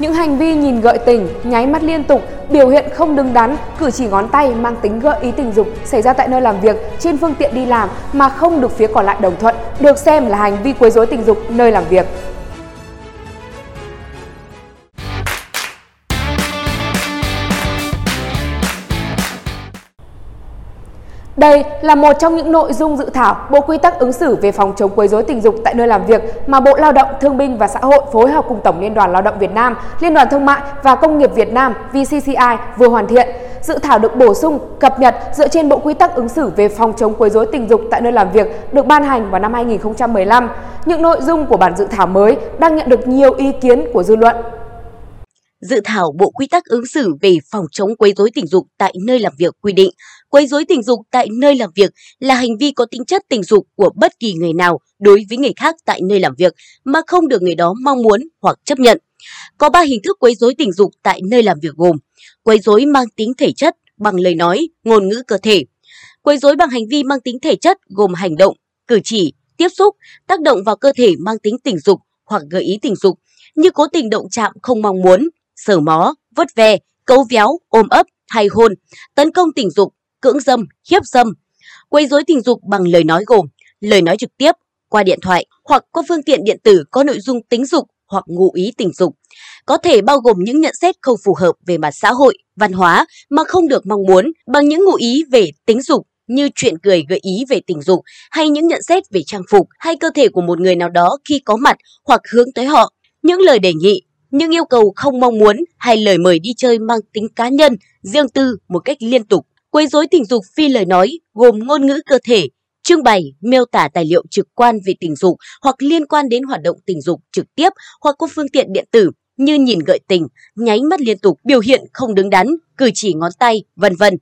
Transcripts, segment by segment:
Những hành vi nhìn gợi tình, nháy mắt liên tục, biểu hiện không đứng đắn, cử chỉ ngón tay mang tính gợi ý tình dục xảy ra tại nơi làm việc, trên phương tiện đi làm mà không được phía còn lại đồng thuận, được xem là hành vi quấy rối tình dục nơi làm việc. Đây là một trong những nội dung dự thảo Bộ Quy tắc ứng xử về phòng chống quấy rối tình dục tại nơi làm việc mà Bộ Lao động, Thương binh và Xã hội phối hợp cùng Tổng Liên đoàn Lao động Việt Nam, Liên đoàn Thương mại và Công nghiệp Việt Nam (VCCI) vừa hoàn thiện. Dự thảo được bổ sung, cập nhật dựa trên Bộ Quy tắc ứng xử về phòng chống quấy rối tình dục tại nơi làm việc được ban hành vào năm 2015. Những nội dung của bản dự thảo mới đang nhận được nhiều ý kiến của dư luận. Dự thảo Bộ Quy tắc ứng xử về phòng chống quấy rối tình dục tại nơi làm việc quy định, quấy rối tình dục tại nơi làm việc là hành vi có tính chất tình dục của bất kỳ người nào đối với người khác tại nơi làm việc mà không được người đó mong muốn hoặc chấp nhận. Có 3 hình thức quấy rối tình dục tại nơi làm việc gồm: quấy rối mang tính thể chất bằng lời nói, ngôn ngữ cơ thể; quấy rối bằng hành vi mang tính thể chất gồm hành động, cử chỉ, tiếp xúc, tác động vào cơ thể mang tính tình dục hoặc gợi ý tình dục như cố tình động chạm không mong muốn, sờ mó, vớt ve, cấu véo, ôm ấp hay hôn, tấn công tình dục, cưỡng dâm, hiếp dâm. Quấy rối tình dục bằng lời nói gồm lời nói trực tiếp, qua điện thoại hoặc qua phương tiện điện tử có nội dung tính dục hoặc ngụ ý tình dục, có thể bao gồm những nhận xét không phù hợp về mặt xã hội, văn hóa mà không được mong muốn, bằng những ngụ ý về tính dục như chuyện cười gợi ý về tình dục hay những nhận xét về trang phục hay cơ thể của một người nào đó khi có mặt hoặc hướng tới họ, những lời đề nghị, những yêu cầu không mong muốn hay lời mời đi chơi mang tính cá nhân, riêng tư một cách liên tục. Quấy rối tình dục phi lời nói gồm ngôn ngữ cơ thể, trưng bày, miêu tả tài liệu trực quan về tình dục hoặc liên quan đến hoạt động tình dục trực tiếp hoặc qua phương tiện điện tử như nhìn gợi tình, nháy mắt liên tục, biểu hiện không đứng đắn, cử chỉ ngón tay, vân vân.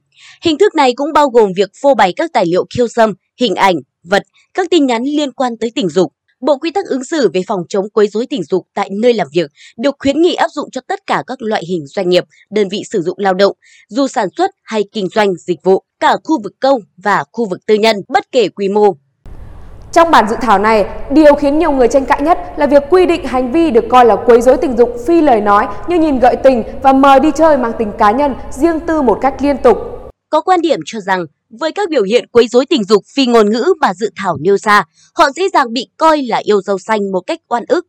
Hình thức này cũng bao gồm việc phô bày các tài liệu khiêu dâm, hình ảnh, vật, các tin nhắn liên quan tới tình dục. Bộ Quy tắc ứng xử về phòng chống quấy rối tình dục tại nơi làm việc được khuyến nghị áp dụng cho tất cả các loại hình doanh nghiệp, đơn vị sử dụng lao động, dù sản xuất hay kinh doanh dịch vụ, cả khu vực công và khu vực tư nhân, bất kể quy mô. Trong bản dự thảo này, điều khiến nhiều người tranh cãi nhất là việc quy định hành vi được coi là quấy rối tình dục phi lời nói như nhìn gợi tình và mời đi chơi mang tính cá nhân, riêng tư một cách liên tục. Có quan điểm cho rằng, với các biểu hiện quấy rối tình dục phi ngôn ngữ mà dự thảo nêu ra, họ dễ dàng bị coi là yêu râu xanh một cách oan ức.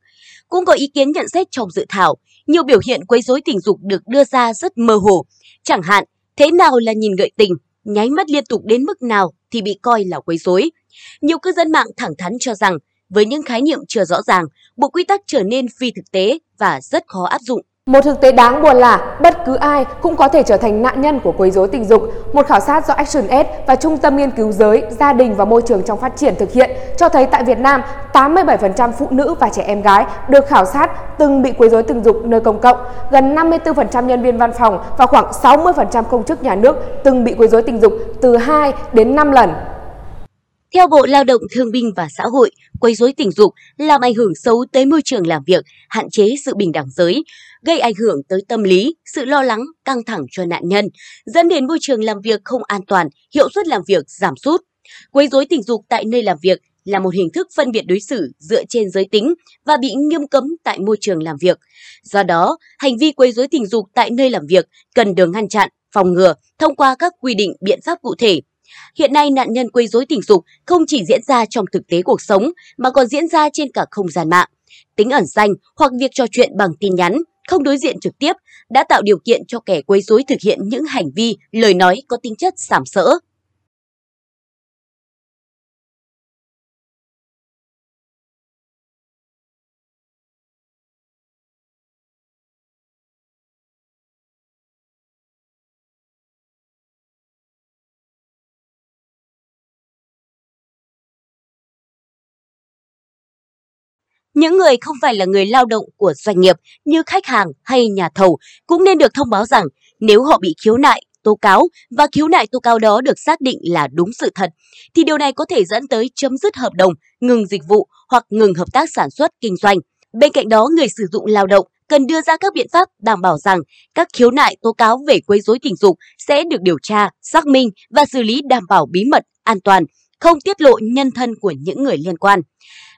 Cũng có ý kiến nhận xét trong dự thảo, nhiều biểu hiện quấy rối tình dục được đưa ra rất mơ hồ. Chẳng hạn, thế nào là nhìn gợi tình, nháy mắt liên tục đến mức nào thì bị coi là quấy rối. Nhiều cư dân mạng thẳng thắn cho rằng, với những khái niệm chưa rõ ràng, Bộ Quy tắc trở nên phi thực tế và rất khó áp dụng. Một thực tế đáng buồn là bất cứ ai cũng có thể trở thành nạn nhân của quấy rối tình dục. Một khảo sát do ActionAid và Trung tâm Nghiên cứu Giới, Gia đình và Môi trường trong Phát triển thực hiện cho thấy tại Việt Nam, 87% phụ nữ và trẻ em gái được khảo sát từng bị quấy rối tình dục nơi công cộng, gần 54% nhân viên văn phòng và khoảng 60% công chức nhà nước từng bị quấy rối tình dục từ 2 đến 5 lần. Theo Bộ Lao động, Thương binh và Xã hội, quấy rối tình dục làm ảnh hưởng xấu tới môi trường làm việc, hạn chế sự bình đẳng giới, gây ảnh hưởng tới tâm lý, sự lo lắng, căng thẳng cho nạn nhân, dẫn đến môi trường làm việc không an toàn, hiệu suất làm việc giảm sút. Quấy rối tình dục tại nơi làm việc là một hình thức phân biệt đối xử dựa trên giới tính và bị nghiêm cấm tại môi trường làm việc. Do đó, hành vi quấy rối tình dục tại nơi làm việc cần được ngăn chặn, phòng ngừa thông qua các quy định, biện pháp cụ thể. Hiện nay, nạn nhân quấy rối tình dục không chỉ diễn ra trong thực tế cuộc sống mà còn diễn ra trên cả không gian mạng. Tính ẩn danh hoặc việc trò chuyện bằng tin nhắn, không đối diện trực tiếp đã tạo điều kiện cho kẻ quấy rối thực hiện những hành vi, lời nói có tính chất sàm sỡ. Những người không phải là người lao động của doanh nghiệp như khách hàng hay nhà thầu cũng nên được thông báo rằng nếu họ bị khiếu nại, tố cáo và khiếu nại tố cáo đó được xác định là đúng sự thật, thì điều này có thể dẫn tới chấm dứt hợp đồng, ngừng dịch vụ hoặc ngừng hợp tác sản xuất kinh doanh. Bên cạnh đó, người sử dụng lao động cần đưa ra các biện pháp đảm bảo rằng các khiếu nại tố cáo về quấy rối tình dục sẽ được điều tra, xác minh và xử lý đảm bảo bí mật, an toàn, không tiết lộ nhân thân của những người liên quan.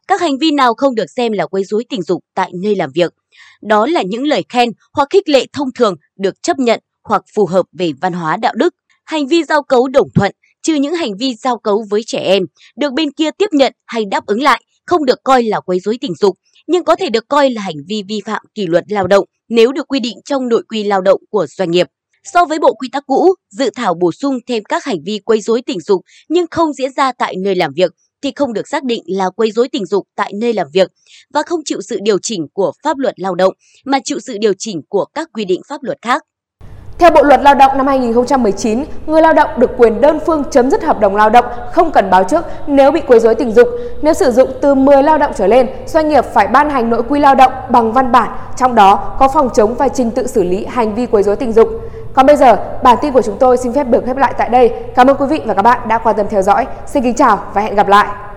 Các hành vi nào không được xem là quấy rối tình dục tại nơi làm việc? đó là những lời khen hoặc khích lệ thông thường được chấp nhận hoặc phù hợp về văn hóa đạo đức. Hành vi giao cấu đồng thuận, trừ những hành vi giao cấu với trẻ em, được bên kia tiếp nhận hay đáp ứng lại, không được coi là quấy rối tình dục, nhưng có thể được coi là hành vi vi phạm kỷ luật lao động nếu được quy định trong nội quy lao động của doanh nghiệp. So với bộ quy tắc cũ, dự thảo bổ sung thêm các hành vi quấy rối tình dục nhưng không diễn ra tại nơi làm việc thì không được xác định là quấy rối tình dục tại nơi làm việc và không chịu sự điều chỉnh của pháp luật lao động mà chịu sự điều chỉnh của các quy định pháp luật khác. Theo Bộ luật Lao động năm 2019, người lao động được quyền đơn phương chấm dứt hợp đồng lao động không cần báo trước nếu bị quấy rối tình dục. Nếu sử dụng từ 10 lao động trở lên, doanh nghiệp phải ban hành nội quy lao động bằng văn bản, trong đó có phòng chống và trình tự xử lý hành vi quấy rối tình dục. Còn bây giờ, bản tin của chúng tôi xin phép được khép lại tại đây. Cảm ơn quý vị và các bạn đã quan tâm theo dõi. Xin kính chào và hẹn gặp lại!